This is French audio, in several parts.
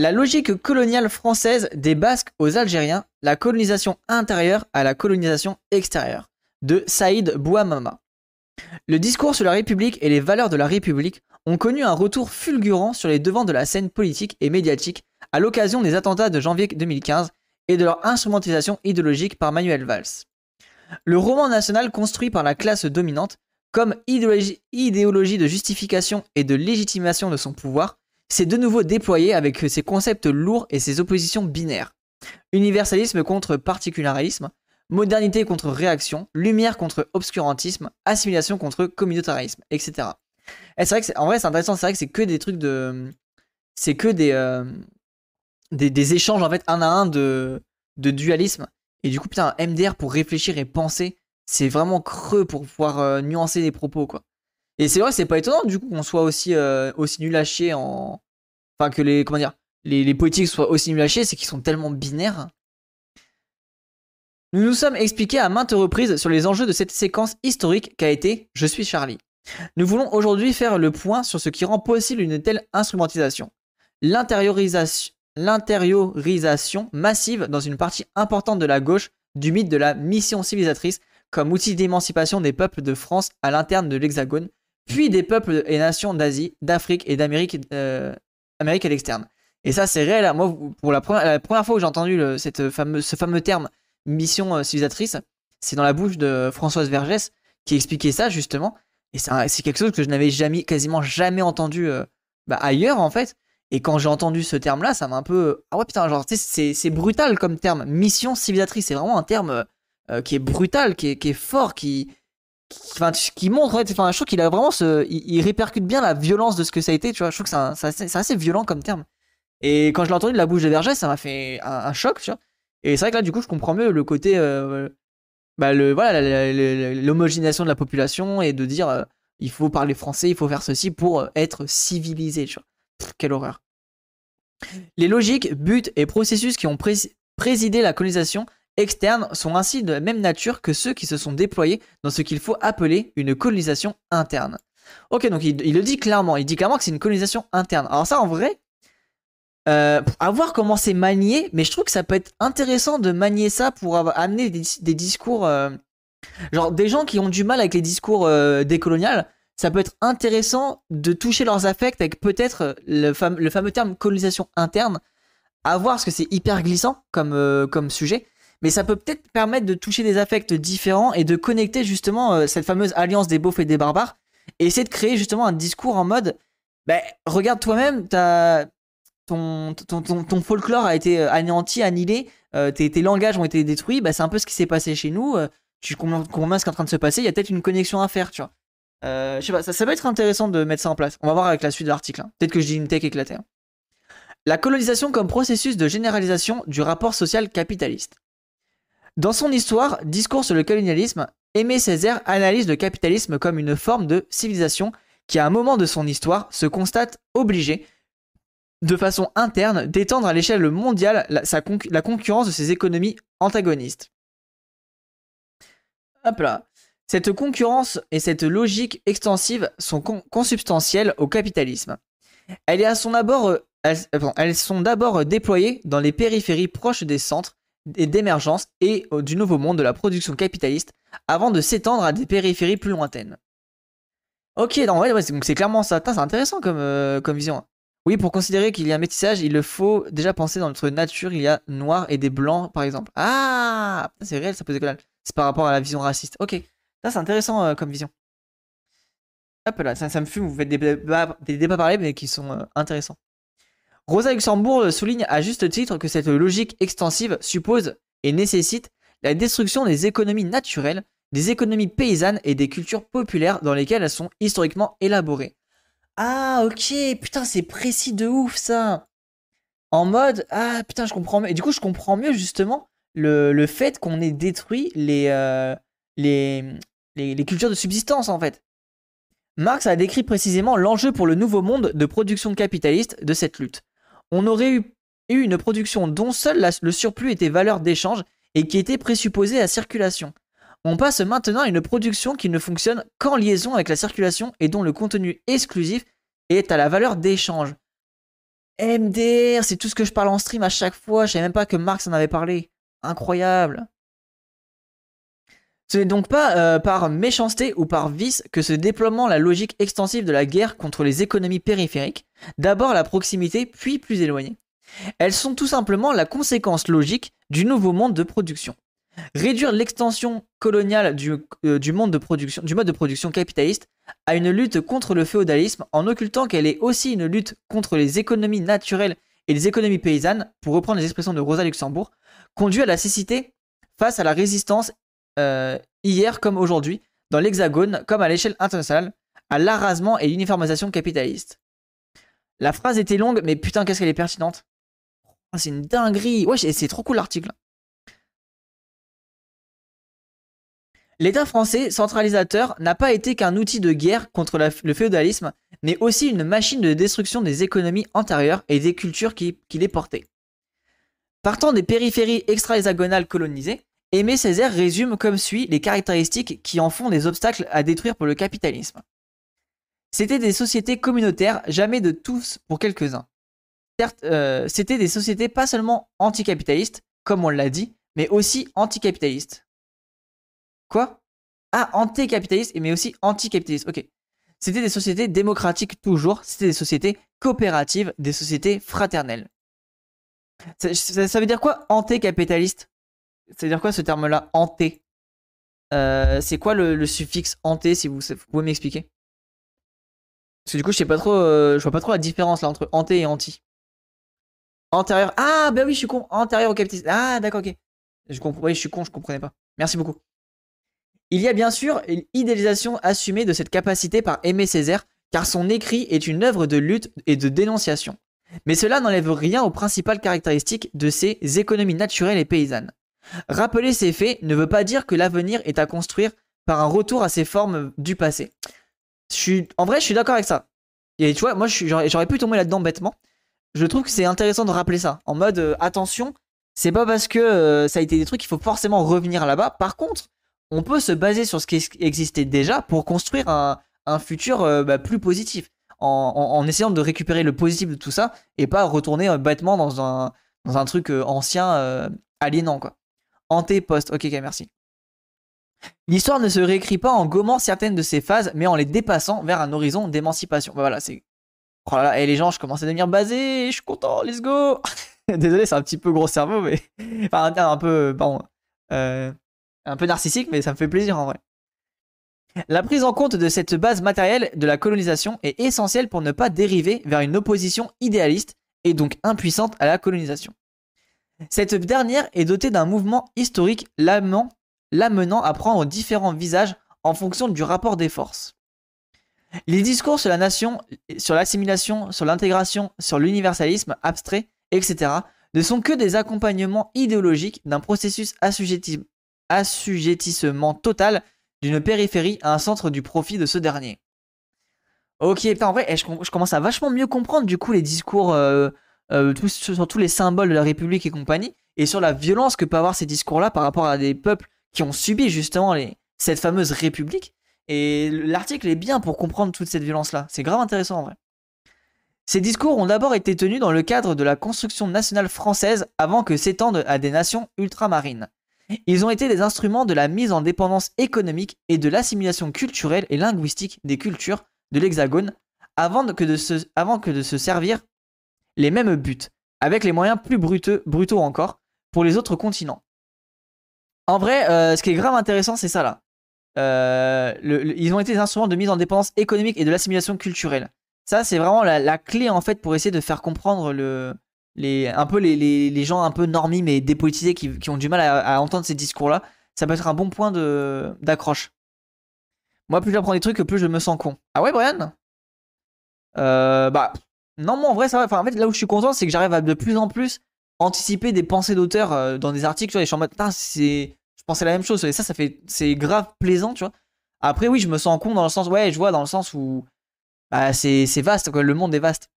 La logique coloniale française des Basques aux Algériens, la colonisation intérieure à la colonisation extérieure, de Saïd Bouamama. Le discours sur la République et les valeurs de la République ont connu un retour fulgurant sur les devants de la scène politique et médiatique à l'occasion des attentats de janvier 2015 et de leur instrumentalisation idéologique par Manuel Valls. Le roman national construit par la classe dominante comme idéologie de justification et de légitimation de son pouvoir s'est de nouveau déployé avec ses concepts lourds et ses oppositions binaires. Universalisme contre particularisme, modernité contre réaction, lumière contre obscurantisme, assimilation contre communautarisme, etc. Et c'est vrai que en vrai c'est intéressant, c'est vrai que c'est que des trucs de... C'est que des échanges en fait un à un de dualisme. Et du coup putain, un MDR pour réfléchir et penser, c'est vraiment creux pour pouvoir nuancer les propos quoi. Et c'est vrai, c'est pas étonnant du coup qu'on soit aussi nul à chier en... Enfin que les, comment dire, les politiques soient aussi nul à chier, c'est qu'ils sont tellement binaires. Nous nous sommes expliqués à maintes reprises sur les enjeux de cette séquence historique qu'a été « Je suis Charlie ». Nous voulons aujourd'hui faire le point sur ce qui rend possible une telle instrumentalisation. L'intériorisation massive dans une partie importante de la gauche du mythe de la mission civilisatrice comme outil d'émancipation des peuples de France à l'interne de l'Hexagone, puis des peuples et nations d'Asie, d'Afrique et d'Amérique à l'externe. Et ça c'est réel, moi pour la première fois que j'ai entendu ce fameux terme mission civilisatrice, c'est dans la bouche de Françoise Vergès qui expliquait ça justement, et c'est quelque chose que je n'avais quasiment jamais entendu ailleurs en fait, et quand j'ai entendu ce terme là ça m'a un peu... Ah ouais putain, genre c'est brutal comme terme, mission civilisatrice, c'est vraiment un terme qui est brutal, qui est fort, qui montre, enfin je trouve qu'il a vraiment il répercute bien la violence de ce que ça a été, tu vois, je trouve que c'est assez violent comme terme, et quand je l'ai entendu de la bouche de Vergès ça m'a fait un choc, tu vois. Et c'est vrai que là, du coup, je comprends mieux le côté, l'homogénéisation de la population et de dire, il faut parler français, il faut faire ceci pour être civilisé. Tu vois. Pff, quelle horreur. Les logiques, buts et processus qui ont présidé la colonisation externe sont ainsi de la même nature que ceux qui se sont déployés dans ce qu'il faut appeler une colonisation interne. Ok, donc il le dit clairement. Il dit clairement que c'est une colonisation interne. Alors ça, en vrai... à voir comment c'est manié, mais je trouve que ça peut être intéressant de manier ça pour amener des discours genre des gens qui ont du mal avec les discours décoloniales, ça peut être intéressant de toucher leurs affects avec peut-être le fameux terme colonisation interne, à voir parce que c'est hyper glissant comme sujet, mais ça peut peut-être permettre de toucher des affects différents et de connecter justement cette fameuse alliance des beaufs et des barbares et essayer de créer justement un discours en mode regarde toi-même, Ton folklore a été anéanti, annihilé, tes langages ont été détruits, c'est un peu ce qui s'est passé chez nous, tu comprends ce qui est en train de se passer, il y a peut-être une connexion à faire, tu vois. Je sais pas, ça va être intéressant de mettre ça en place, on va voir avec la suite de l'article, hein. Peut-être que je dis une tech éclatée. Hein. La colonisation comme processus de généralisation du rapport social capitaliste. Dans son histoire, discours sur le colonialisme, Aimé Césaire analyse le capitalisme comme une forme de civilisation qui à un moment de son histoire se constate obligée de façon interne, d'étendre à l'échelle mondiale la concurrence de ces économies antagonistes. Hop là. Cette concurrence et cette logique extensive sont consubstantielles au capitalisme. Elles sont d'abord déployées dans les périphéries proches des centres d'émergence et du nouveau monde de la production capitaliste avant de s'étendre à des périphéries plus lointaines. Ok, donc c'est clairement ça. C'est intéressant comme vision. Oui, pour considérer qu'il y a un métissage, il le faut déjà penser dans notre nature, il y a noir et des blancs, par exemple. Ah, c'est réel, ça peut décoller. C'est par rapport à la vision raciste. Ok, ça c'est intéressant comme vision. Hop là, ça me fume, vous faites des débats parlés, mais qui sont intéressants. Rosa Luxembourg souligne à juste titre que cette logique extensive suppose et nécessite la destruction des économies naturelles, des économies paysannes et des cultures populaires dans lesquelles elles sont historiquement élaborées. Ah ok, putain c'est précis de ouf ça. En mode, ah putain je comprends mieux. Et du coup je comprends mieux justement le fait qu'on ait détruit les cultures de subsistance en fait. Marx a décrit précisément l'enjeu pour le nouveau monde de production capitaliste de cette lutte. On aurait eu une production dont seul le surplus était valeur d'échange et qui était présupposée à circulation. On passe maintenant à une production qui ne fonctionne qu'en liaison avec la circulation et dont le contenu exclusif est à la valeur d'échange. MDR, c'est tout ce que je parle en stream à chaque fois. Je savais même pas que Marx en avait parlé. Incroyable. Ce n'est donc pas par méchanceté ou par vice que se déploie la logique extensive de la guerre contre les économies périphériques, d'abord à la proximité, puis plus éloignées. Elles sont tout simplement la conséquence logique du nouveau monde de production. Réduire l'extension coloniale du mode de production capitaliste à une lutte contre le féodalisme en occultant qu'elle est aussi une lutte contre les économies naturelles et les économies paysannes, pour reprendre les expressions de Rosa Luxembourg, conduit à la cécité face à la résistance hier comme aujourd'hui, dans l'hexagone comme à l'échelle internationale, à l'arrasement et l'uniformisation capitaliste. La phrase était longue, mais putain qu'est-ce qu'elle est pertinente. Oh, c'est une dinguerie. Ouais, c'est trop cool l'article. L'État français centralisateur n'a pas été qu'un outil de guerre contre le féodalisme, mais aussi une machine de destruction des économies antérieures et des cultures qui les portaient. Partant des périphéries extra-hexagonales colonisées, Aimé Césaire résume comme suit les caractéristiques qui en font des obstacles à détruire pour le capitalisme. C'était des sociétés communautaires, jamais de tous pour quelques-uns. Certes, c'était des sociétés pas seulement anticapitalistes, comme on l'a dit, mais aussi anticapitalistes. Quoi? Ah, anticapitalistes, mais aussi anticapitalistes, ok. C'était des sociétés démocratiques toujours, c'était des sociétés coopératives, des sociétés fraternelles. Ça veut dire quoi anticapitaliste? Ça veut dire quoi ce terme-là, anté? C'est quoi le suffixe anté, si vous pouvez m'expliquer? Parce que du coup, je sais pas trop, je vois pas trop la différence là entre anté et anti. Antérieur. Ah, ben oui, je suis con. Antérieur au capitalisme. Ah, d'accord, ok. Oui, je suis con, je comprenais pas. Merci beaucoup. Il y a bien sûr une idéalisation assumée de cette capacité par Aimé Césaire, car son écrit est une œuvre de lutte et de dénonciation. Mais cela n'enlève rien aux principales caractéristiques de ces économies naturelles et paysannes. Rappeler ces faits ne veut pas dire que l'avenir est à construire par un retour à ces formes du passé. En vrai, je suis d'accord avec ça. Et tu vois, moi, j'aurais pu tomber là-dedans bêtement. Je trouve que c'est intéressant de rappeler ça. En mode, attention, c'est pas parce que ça a été des trucs qu'il faut forcément revenir là-bas. Par contre, on peut se baser sur ce qui existait déjà pour construire un futur plus positif. En essayant de récupérer le positif de tout ça et pas retourner bêtement dans un truc ancien, aliénant, quoi. Anté-post, ok, merci. L'histoire ne se réécrit pas en gommant certaines de ces phases, mais en les dépassant vers un horizon d'émancipation. Ben voilà, c'est... Oh là là, et les gens, je commence à devenir basé, je suis content, let's go. Désolé, c'est un petit peu gros cerveau, mais... Enfin, un peu narcissique, mais ça me fait plaisir en vrai. La prise en compte de cette base matérielle de la colonisation est essentielle pour ne pas dériver vers une opposition idéaliste et donc impuissante à la colonisation. Cette dernière est dotée d'un mouvement historique l'amenant à prendre différents visages en fonction du rapport des forces. Les discours sur la nation, sur l'assimilation, sur l'intégration, sur l'universalisme abstrait, etc. ne sont que des accompagnements idéologiques d'un processus assujettissement total d'une périphérie à un centre du profit de ce dernier. Ok, putain, en vrai, je commence à vachement mieux comprendre du coup les discours... sur tous les symboles de la République et compagnie, et sur la violence que peut avoir ces discours-là par rapport à des peuples qui ont subi justement cette fameuse République. Et l'article est bien pour comprendre toute cette violence-là. C'est grave intéressant en vrai. Ces discours ont d'abord été tenus dans le cadre de la construction nationale française avant que s'étendent à des nations ultramarines. Ils ont été des instruments de la mise en dépendance économique et de l'assimilation culturelle et linguistique des cultures de l'Hexagone avant que de se servir les mêmes buts, avec les moyens plus brutaux encore, pour les autres continents. En vrai, ce qui est grave intéressant, c'est ça là. Ils ont été des instruments de mise en dépendance économique et de l'assimilation culturelle. Ça, c'est vraiment la clé en fait pour essayer de faire comprendre les gens un peu normis mais dépolitisés qui ont du mal à entendre ces discours-là. Ça peut être un bon point d'accroche. Moi, plus j'apprends des trucs, plus je me sens con. Ah ouais, Brian ? Non, moi en vrai ça va. Enfin, en fait, là où je suis content, c'est que j'arrive à de plus en plus anticiper des pensées d'auteurs dans des articles. Tu vois, et je suis en mode, putain, je pensais la même chose. Et ça fait, c'est grave plaisant, tu vois. Après, oui, je me sens con dans le sens, ouais, je vois dans le sens où bah, c'est vaste, quoi. Le monde est vaste.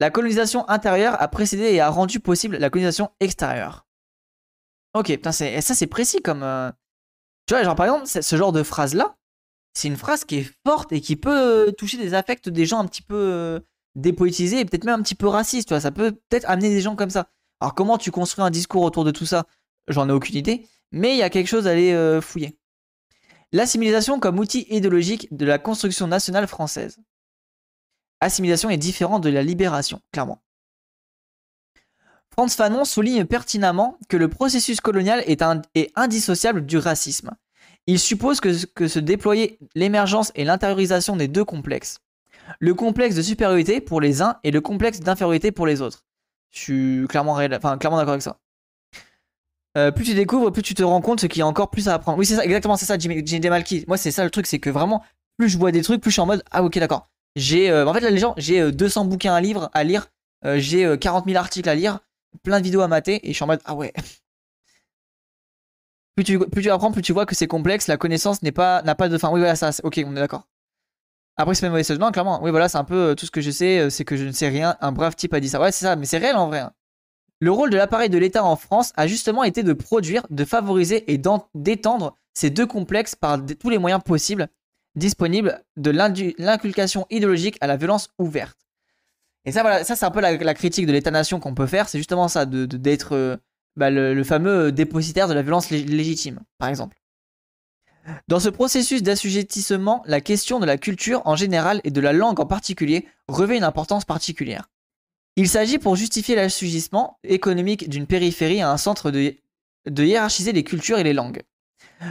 La colonisation intérieure a précédé et a rendu possible la colonisation extérieure. Ok, putain, ça c'est précis comme. Tu vois, genre par exemple, ce genre de phrase là, c'est une phrase qui est forte et qui peut toucher des affects des gens un petit peu. dépolitisé et peut-être même un petit peu raciste, tu vois, ça peut peut-être amener des gens comme ça. Alors comment tu construis un discours autour de tout ça? J'en ai aucune idée, mais il y a quelque chose à aller fouiller. L'assimilation comme outil idéologique de la construction nationale française. Assimilation est différente de la libération, clairement. Frantz Fanon souligne pertinemment que le processus colonial est indissociable du racisme. Il suppose que se déployaient l'émergence et l'intériorisation des deux complexes. Le complexe de supériorité pour les uns et le complexe d'infériorité pour les autres. Je suis clairement d'accord avec ça. Plus tu découvres, plus tu te rends compte ce qu'il y a encore plus à apprendre. Oui, c'est ça, exactement, c'est ça, Jimmy Demalki. Moi, c'est ça le truc, c'est que vraiment, plus je vois des trucs, plus je suis en mode, ah ok, d'accord. J'ai, en fait, là, les gens, j'ai 200 bouquins à lire, j'ai 40 000 articles à lire, plein de vidéos à mater, et je suis en mode, ah ouais. Plus tu apprends, plus tu vois que c'est complexe, la connaissance n'a pas de fin. Oui, voilà, ça, ok, on est d'accord. Après, c'est pas mauvais seulement, clairement. Oui, voilà, c'est un peu tout ce que je sais, c'est que je ne sais rien. Un brave type a dit ça. Ouais, c'est ça, mais c'est réel en vrai. Le rôle de l'appareil de l'État en France a justement été de produire, de favoriser et d'étendre ces deux complexes par tous les moyens possibles disponibles, de l'inculcation idéologique à la violence ouverte. Et ça, voilà, ça c'est un peu la critique de l'État-nation qu'on peut faire, c'est justement ça, d'être le fameux dépositaire de la violence légitime, par exemple. Dans ce processus d'assujettissement, la question de la culture en général et de la langue en particulier revêt une importance particulière. Il s'agit pour justifier l'assujettissement économique d'une périphérie à un centre de hiérarchiser les cultures et les langues.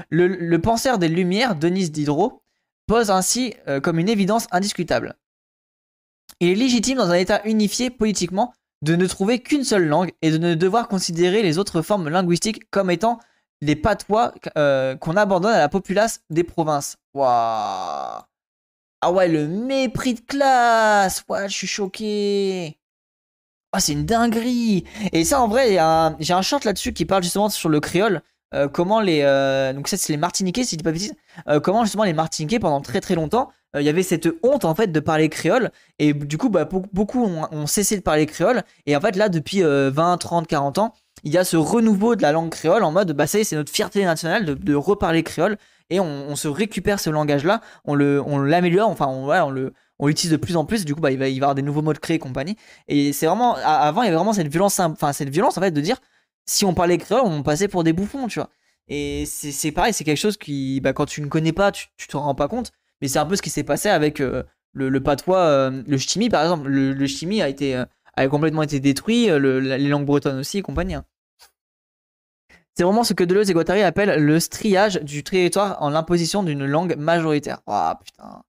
Le penseur des Lumières, Denis Diderot, pose ainsi comme une évidence indiscutable. Il est légitime dans un État unifié politiquement de ne trouver qu'une seule langue et de ne devoir considérer les autres formes linguistiques comme étant les patois qu'on abandonne à la populace des provinces. Waouh! Ah ouais, le mépris de classe! Ouais, je suis choqué! Ah, oh, c'est une dinguerie! Et ça, en vrai, j'ai un short là-dessus qui parle justement sur le créole. Comment les. Donc, ça, c'est les Martiniquais, si je dis pas bêtise. Comment justement les Martiniquais, pendant très très longtemps, il y avait cette honte en fait de parler créole. Et du coup, bah, beaucoup ont cessé de parler créole. Et en fait, là, depuis 20, 30, 40 ans, il y a ce renouveau de la langue créole en mode, bah, ça y est, c'est notre fierté nationale de reparler créole. Et on se récupère ce langage-là, on l'améliore, enfin, voilà, on l'utilise de plus en plus, du coup bah, il va y avoir des nouveaux mots de créer et compagnie. Et c'est vraiment, avant il y avait vraiment cette violence, enfin cette violence en fait de dire, si on parlait créole, on passait pour des bouffons, tu vois. Et c'est pareil, c'est quelque chose qui, bah, quand tu ne connais pas, tu t'en rends pas compte, mais c'est un peu ce qui s'est passé avec le patois, le ch'timi par exemple, le ch'timi a complètement été détruit, les langues bretonnes aussi et compagnie. Hein. C'est vraiment ce que Deleuze et Guattari appellent le striage du territoire en l'imposition d'une langue majoritaire. Oh putain.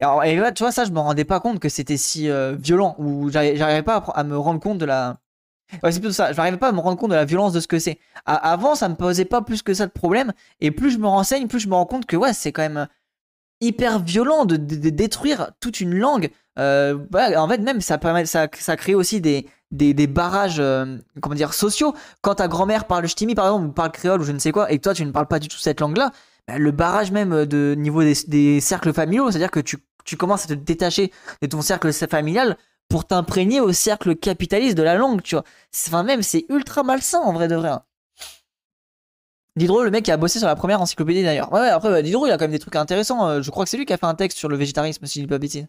Alors, et là, tu vois, ça, je me rendais pas compte que c'était si violent, ou j'arrivais pas à me rendre compte de la. Ouais, c'est plutôt ça, j'arrivais pas à me rendre compte de la violence de ce que c'est. Avant, ça me posait pas plus que ça de problème, et plus je me renseigne, plus je me rends compte que, ouais, c'est quand même hyper violent de détruire toute une langue. Voilà, en fait, même, ça crée aussi des barrages, comment dire, sociaux. Quand ta grand-mère parle ch'timi, par exemple, ou parle créole, ou je ne sais quoi, et que toi, tu ne parles pas du tout cette langue-là, bah, le barrage même de niveau des cercles familiaux, c'est-à-dire que tu commences à te détacher de ton cercle familial pour t'imprégner au cercle capitaliste de la langue, tu vois. Enfin, même, c'est ultra malsain, en vrai de vrai. Diderot, le mec qui a bossé sur la première encyclopédie, d'ailleurs. Ouais, après, bah, Diderot, il a quand même des trucs intéressants. Je crois que c'est lui qui a fait un texte sur le végétarisme, si je dis pas bêtise.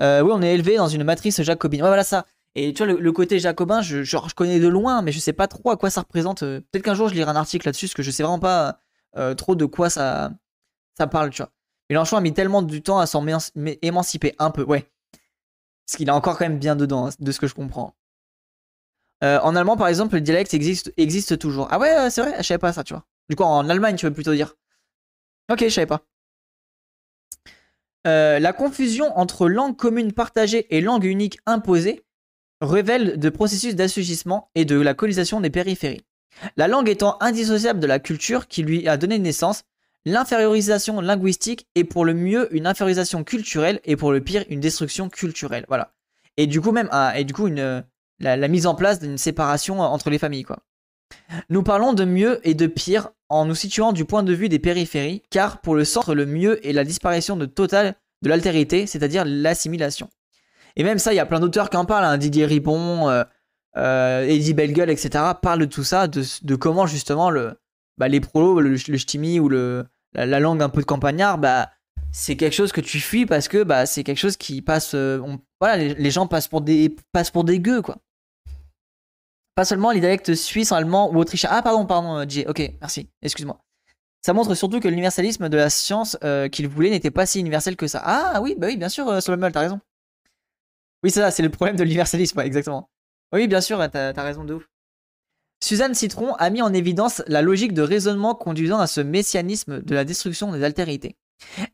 Oui, on est élevé dans une matrice jacobine. Ouais, voilà ça. Et tu vois, le côté jacobin, je connais de loin, mais je sais pas trop à quoi ça représente. Peut-être qu'un jour, je lirai un article là-dessus, parce que je sais vraiment pas trop de quoi ça parle, tu vois. Mélenchon a mis tellement du temps à s'en émanciper un peu, ouais. Parce qu'il est encore quand même bien dedans, hein, de ce que je comprends. En allemand, par exemple, le dialecte existe toujours. Ah ouais, c'est vrai, je savais pas ça, tu vois. Du coup, en Allemagne, tu veux plutôt dire. Ok, je savais pas. La confusion entre langue commune partagée et langue unique imposée révèle de processus d'assujettissement et de la colonisation des périphéries. La langue étant indissociable de la culture qui lui a donné naissance, l'infériorisation linguistique est pour le mieux une infériorisation culturelle et pour le pire une destruction culturelle. Voilà. Et du coup la mise en place d'une séparation entre les familles, quoi. Nous parlons de mieux et de pire en nous situant du point de vue des périphéries, car pour le centre le mieux est la disparition totale de l'altérité, c'est-à-dire l'assimilation. Et même ça, il y a plein d'auteurs qui en parlent, hein, Didier Ribon, Eddie Bellegueule, etc. parlent de tout ça, de comment justement les prolos, le ch'timi ou la langue un peu de campagnard, bah, c'est quelque chose que tu fuis parce que bah, c'est quelque chose qui passe... voilà, les gens passent pour des gueux, quoi. Pas seulement les dialectes suisses, allemands ou autrichiens. Ah, pardon, Jay. Ok, merci. Excuse-moi. Ça montre surtout que l'universalisme de la science qu'il voulait n'était pas si universel que ça. Ah oui, bah oui, bien sûr, Solomon, t'as raison. Oui, c'est ça, c'est le problème de l'universalisme, ouais, exactement. Oui, bien sûr, t'as raison de ouf. Suzanne Citron a mis en évidence la logique de raisonnement conduisant à ce messianisme de la destruction des altérités.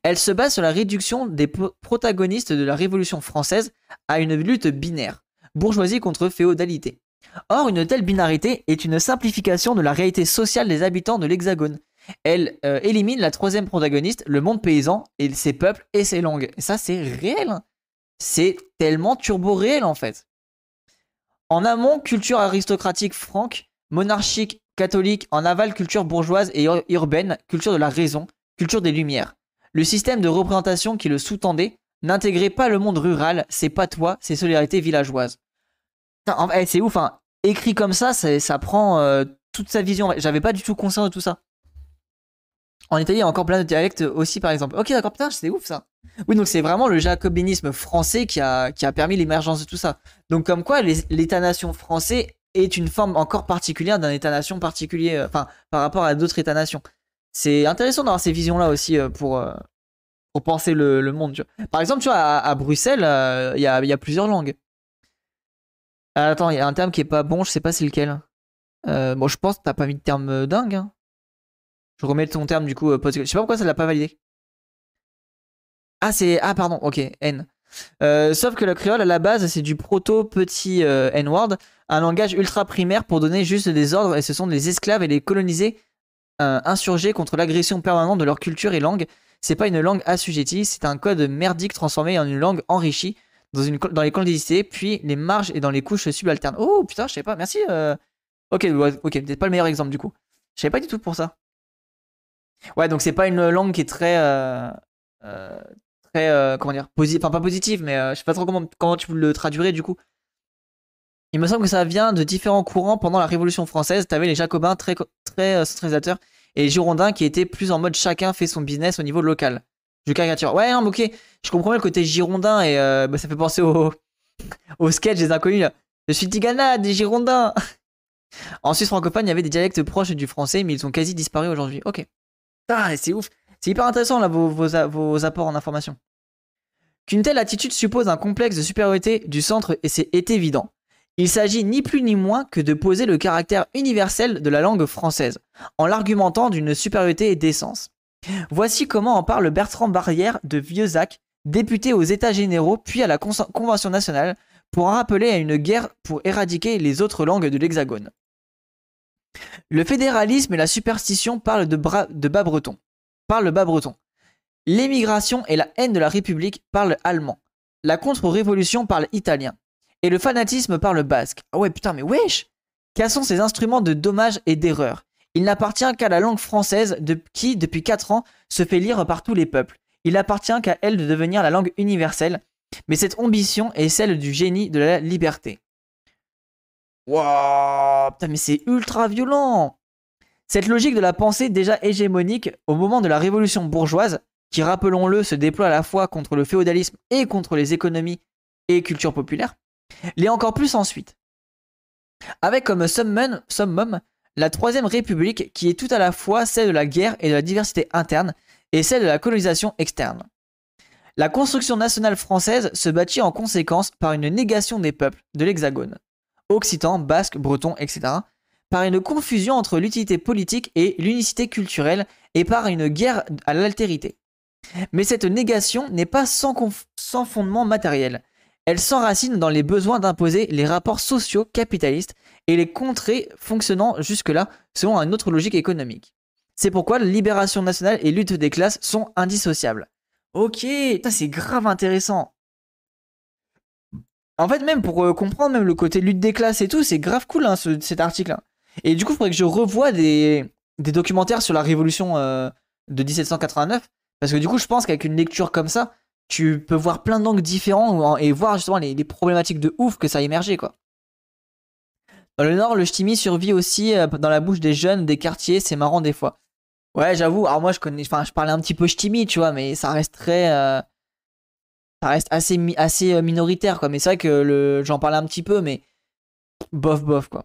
Elle se base sur la réduction des protagonistes de la Révolution française à une lutte binaire, bourgeoisie contre féodalité. Or, une telle binarité est une simplification de la réalité sociale des habitants de l'Hexagone. Elle élimine la troisième protagoniste, le monde paysan, et ses peuples et ses langues. Et ça, c'est réel. C'est tellement turbo-réel, en fait. En amont, culture aristocratique franque, monarchique, catholique, en aval, culture bourgeoise et urbaine, culture de la raison, culture des Lumières. Le système de représentation qui le sous-tendait n'intégrait pas le monde rural, ses patois, ses solidarités villageoises. C'est ouf, hein. Écrit comme ça, ça prend toute sa vision. J'avais pas du tout conscience de tout ça. En Italie, il y a encore plein de dialectes aussi, par exemple. Ok, d'accord, putain, c'est ouf ça. Oui, donc c'est vraiment le jacobinisme français qui a permis l'émergence de tout ça. Donc, comme quoi, l'État-nation français est une forme encore particulière d'un État-nation particulier, enfin, par rapport à d'autres États-nations. C'est intéressant d'avoir ces visions-là aussi pour penser le monde. Tu vois. Par exemple, tu vois, à Bruxelles, il y a plusieurs langues. Attends, il y a un terme qui est pas bon, je sais pas c'est lequel. Bon, je pense que t'as pas mis de terme dingue. Hein. Je remets ton terme du coup. Je sais pas pourquoi ça l'a pas validé. Ah, c'est. Ah, pardon, ok, N. Sauf que le créole, à la base, c'est du proto-petit N-word, un langage ultra primaire pour donner juste des ordres, et ce sont des esclaves et des colonisés insurgés contre l'agression permanente de leur culture et langue. C'est pas une langue assujettie, c'est un code merdique transformé en une langue enrichie. Dans les clandestinités, puis les marges et dans les couches subalternes. Oh putain, je sais pas, merci. Ok, peut-être pas le meilleur exemple du coup. Je savais pas du tout pour ça. Ouais, donc c'est pas une langue qui est très. Comment dire, enfin, pas positive, mais je sais pas trop comment tu le traduirais du coup. Il me semble que ça vient de différents courants pendant la Révolution française. T'avais les Jacobins très centralisateurs et les Girondins qui étaient plus en mode chacun fait son business au niveau local. Je caricature. Ouais, non, mais ok, je comprends bien le côté girondin et bah, ça fait penser au sketch des inconnus. Là. Je suis Tigana, des girondins. En Suisse francophone, il y avait des dialectes proches du français, mais ils ont quasi disparu aujourd'hui. Ok. Ah, c'est ouf. C'est hyper intéressant là, vos apports en information. Qu'une telle attitude suppose un complexe de supériorité du centre et c'est évident. Il s'agit ni plus ni moins que de poser le caractère universel de la langue française, en l'argumentant d'une supériorité d'essence. Voici comment en parle Bertrand Barrière de Vieuzac, député aux États généraux puis à la Convention nationale, pour en rappeler à une guerre pour éradiquer les autres langues de l'Hexagone. Le fédéralisme et la superstition parlent de bas-breton. L'émigration et la haine de la République parlent allemand. La contre-révolution parle italien. Et le fanatisme parle basque. Ah ouais putain mais wesh! Cassons ces instruments de dommages et d'erreurs. Il n'appartient qu'à la langue française qui, depuis 4 ans, se fait lire par tous les peuples. Il appartient qu'à elle de devenir la langue universelle, mais cette ambition est celle du génie de la liberté. Waouh, putain, mais c'est ultra violent! Cette logique de la pensée déjà hégémonique au moment de la révolution bourgeoise, qui, rappelons-le, se déploie à la fois contre le féodalisme et contre les économies et cultures populaires, l'est encore plus ensuite. Avec comme summum, la Troisième République qui est tout à la fois celle de la guerre et de la diversité interne et celle de la colonisation externe. La construction nationale française se bâtit en conséquence par une négation des peuples de l'Hexagone, occitans, basques, bretons, etc., par une confusion entre l'utilité politique et l'unicité culturelle et par une guerre à l'altérité. Mais cette négation n'est pas sans fondement matériel. Elle s'enracine dans les besoins d'imposer les rapports sociaux capitalistes et les contrées fonctionnant jusque-là selon une autre logique économique. C'est pourquoi la libération nationale et lutte des classes sont indissociables. Ok, c'est grave intéressant. En fait, même pour comprendre même le côté lutte des classes et tout, c'est grave cool hein, cet article. Hein. Et du coup, il faudrait que je revoie des documentaires sur la révolution de 1789, parce que du coup, je pense qu'avec une lecture comme ça, tu peux voir plein d'angles différents et voir justement les problématiques de ouf que ça a émergé, quoi. Dans le Nord, le ch'timi survit aussi dans la bouche des jeunes, des quartiers, c'est marrant des fois. Ouais, j'avoue. Alors moi, je connais, enfin, je parlais un petit peu ch'timi, tu vois, mais ça resterait, ça reste assez, assez minoritaire, quoi. Mais c'est vrai que le, j'en parlais un petit peu, mais bof, bof, quoi.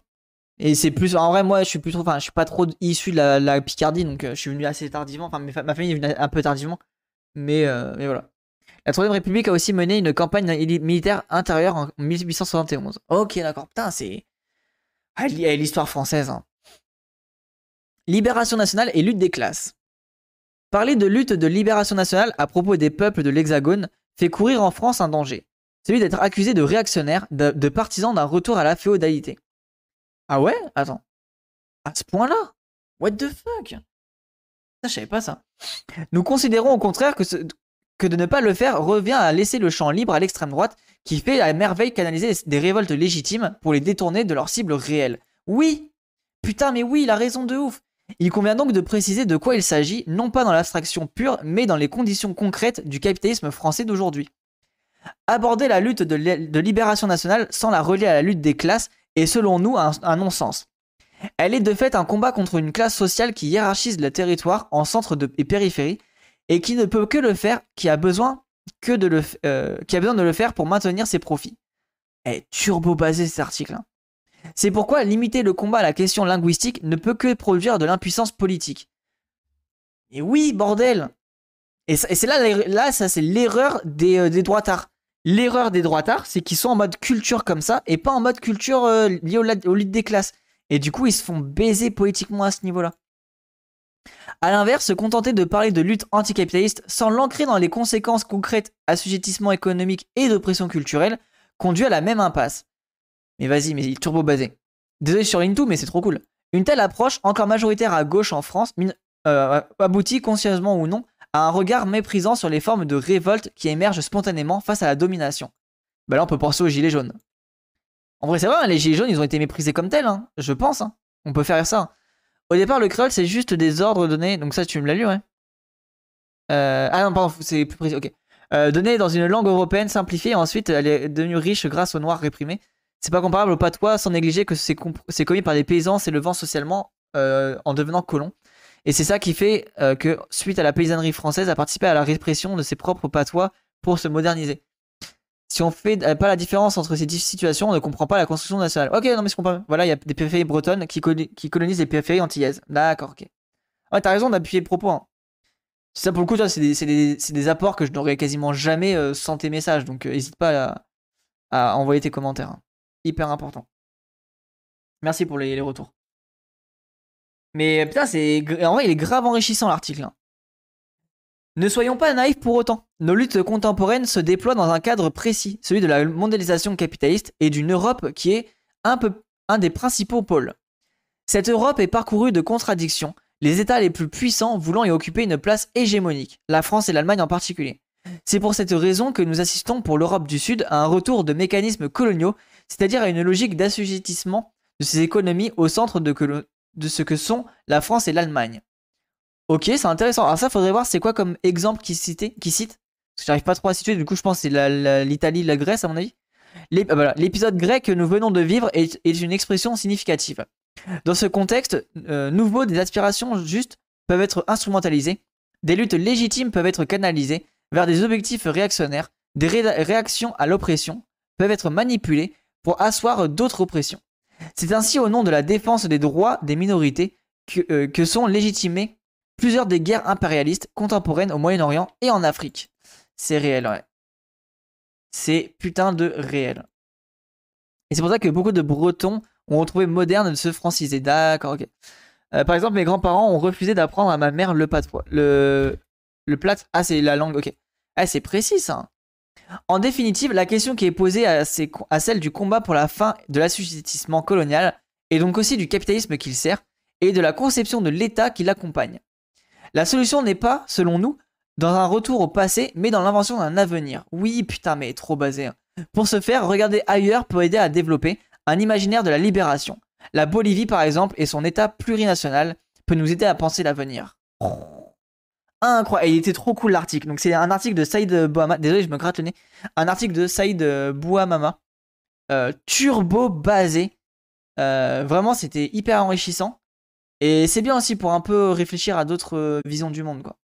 Et c'est plus, en vrai, moi, je suis plus trop, enfin, je suis pas trop issu de la Picardie, donc je suis venu assez tardivement. Enfin, ma famille est venue un peu tardivement, mais voilà. La Troisième République a aussi mené une campagne militaire intérieure en 1871. Ok, d'accord. Putain, c'est l'histoire française, hein. Libération nationale et lutte des classes. Parler de lutte de libération nationale à propos des peuples de l'Hexagone fait courir en France un danger, celui d'être accusé de réactionnaire, de partisan d'un retour à la féodalité. Ah ouais? Attends. À ce point-là? What the fuck? Ça, je savais pas ça. Nous considérons au contraire que de ne pas le faire revient à laisser le champ libre à l'extrême droite qui fait à merveille canaliser des révoltes légitimes pour les détourner de leur cible réelle. Oui! Putain, mais oui, il a raison de ouf! Il convient donc de préciser de quoi il s'agit, non pas dans l'abstraction pure, mais dans les conditions concrètes du capitalisme français d'aujourd'hui. Aborder la lutte de libération nationale sans la relier à la lutte des classes est selon nous un non-sens. Elle est de fait un combat contre une classe sociale qui hiérarchise le territoire en centre et périphérie, et qui ne peut que le faire, qui a besoin de le faire pour maintenir ses profits. Eh, turbo-basé cet article, hein. C'est pourquoi limiter le combat à la question linguistique ne peut que produire de l'impuissance politique. Et oui, bordel! Et c'est là, ça c'est l'erreur des droitards. L'erreur des droitards, c'est qu'ils sont en mode culture comme ça, et pas en mode culture liée au luttes des classes. Et du coup, ils se font baiser politiquement à ce niveau-là. A l'inverse, se contenter de parler de lutte anticapitaliste sans l'ancrer dans les conséquences concrètes, assujettissement économique et d'oppression culturelle, conduit à la même impasse. Mais vas-y, mais il est turbo-basé. Désolé sur Into, mais c'est trop cool. Une telle approche, encore majoritaire à gauche en France, aboutit, consciencieusement ou non, à un regard méprisant sur les formes de révolte qui émergent spontanément face à la domination. Bah là, on peut penser aux gilets jaunes. En vrai, c'est vrai, hein, les gilets jaunes, ils ont été méprisés comme tels, hein, je pense. Hein. On peut faire ça. Hein. Au départ, le créole, c'est juste des ordres donnés... Donc ça, tu me l'as lu, ouais. Ah non, pardon, c'est plus précis, ok. Donnés dans une langue européenne simplifiée, et ensuite, elle est devenue riche grâce aux Noirs réprimés. C'est pas comparable au patois, sans négliger que c'est commis par des paysans s'élevant socialement en devenant colons. Et c'est ça qui fait que, suite à la paysannerie française, a participé à la répression de ses propres patois pour se moderniser. Si on fait pas la différence entre ces situations, on ne comprend pas la construction nationale. Ok, non mais je comprends. Voilà, il y a des périphéries bretonnes qui colonisent les périphéries antillaises. D'accord, ok. Ouais, t'as raison d'appuyer le propos. Hein. Ça, pour le coup, c'est des apports que je n'aurais quasiment jamais sans tes messages. Donc, n'hésite pas à envoyer tes commentaires. Hein. Hyper important. Merci pour les retours. Mais putain, en vrai, il est grave enrichissant l'article. Hein. Ne soyons pas naïfs pour autant. Nos luttes contemporaines se déploient dans un cadre précis, celui de la mondialisation capitaliste et d'une Europe qui est un des principaux pôles. Cette Europe est parcourue de contradictions, les États les plus puissants voulant y occuper une place hégémonique, la France et l'Allemagne en particulier. C'est pour cette raison que nous assistons pour l'Europe du Sud à un retour de mécanismes coloniaux, c'est-à-dire à une logique d'assujettissement de ces économies au centre de ce que sont la France et l'Allemagne. Ok, c'est intéressant. Alors ça, faudrait voir c'est quoi comme exemple qui cite. Parce que j'arrive pas trop à situer, du coup je pense que c'est l'Italie, la Grèce à mon avis. L'épisode grec que nous venons de vivre est une expression significative. Dans ce contexte nouveau, des aspirations justes peuvent être instrumentalisées, des luttes légitimes peuvent être canalisées vers des objectifs réactionnaires, des réactions à l'oppression peuvent être manipulées pour asseoir d'autres oppressions. C'est ainsi au nom de la défense des droits des minorités que sont légitimées plusieurs des guerres impérialistes contemporaines au Moyen-Orient et en Afrique. C'est réel, ouais. C'est putain de réel. Et c'est pour ça que beaucoup de Bretons ont retrouvé moderne de se franciser. D'accord, ok. Par exemple, mes grands-parents ont refusé d'apprendre à ma mère le patois. Le plat... Ah, c'est la langue, ok. Ah, c'est précis, ça. En définitive, la question qui est posée à celle du combat pour la fin de l'assujettissement colonial, et donc aussi du capitalisme qu'il sert, et de la conception de l'État qui l'accompagne. La solution n'est pas, selon nous, dans un retour au passé, mais dans l'invention d'un avenir. Oui, putain, mais trop basé. Pour ce faire, regarder ailleurs peut aider à développer un imaginaire de la libération. La Bolivie, par exemple, et son État plurinational peut nous aider à penser l'avenir. Incroyable, et il était trop cool l'article. Donc c'est un article de Saïd Bouamama. Désolé, je me gratte le nez. Un article de Saïd Bouamama. Turbo basé. Vraiment, c'était hyper enrichissant. Et c'est bien aussi pour un peu réfléchir à d'autres visions du monde, quoi.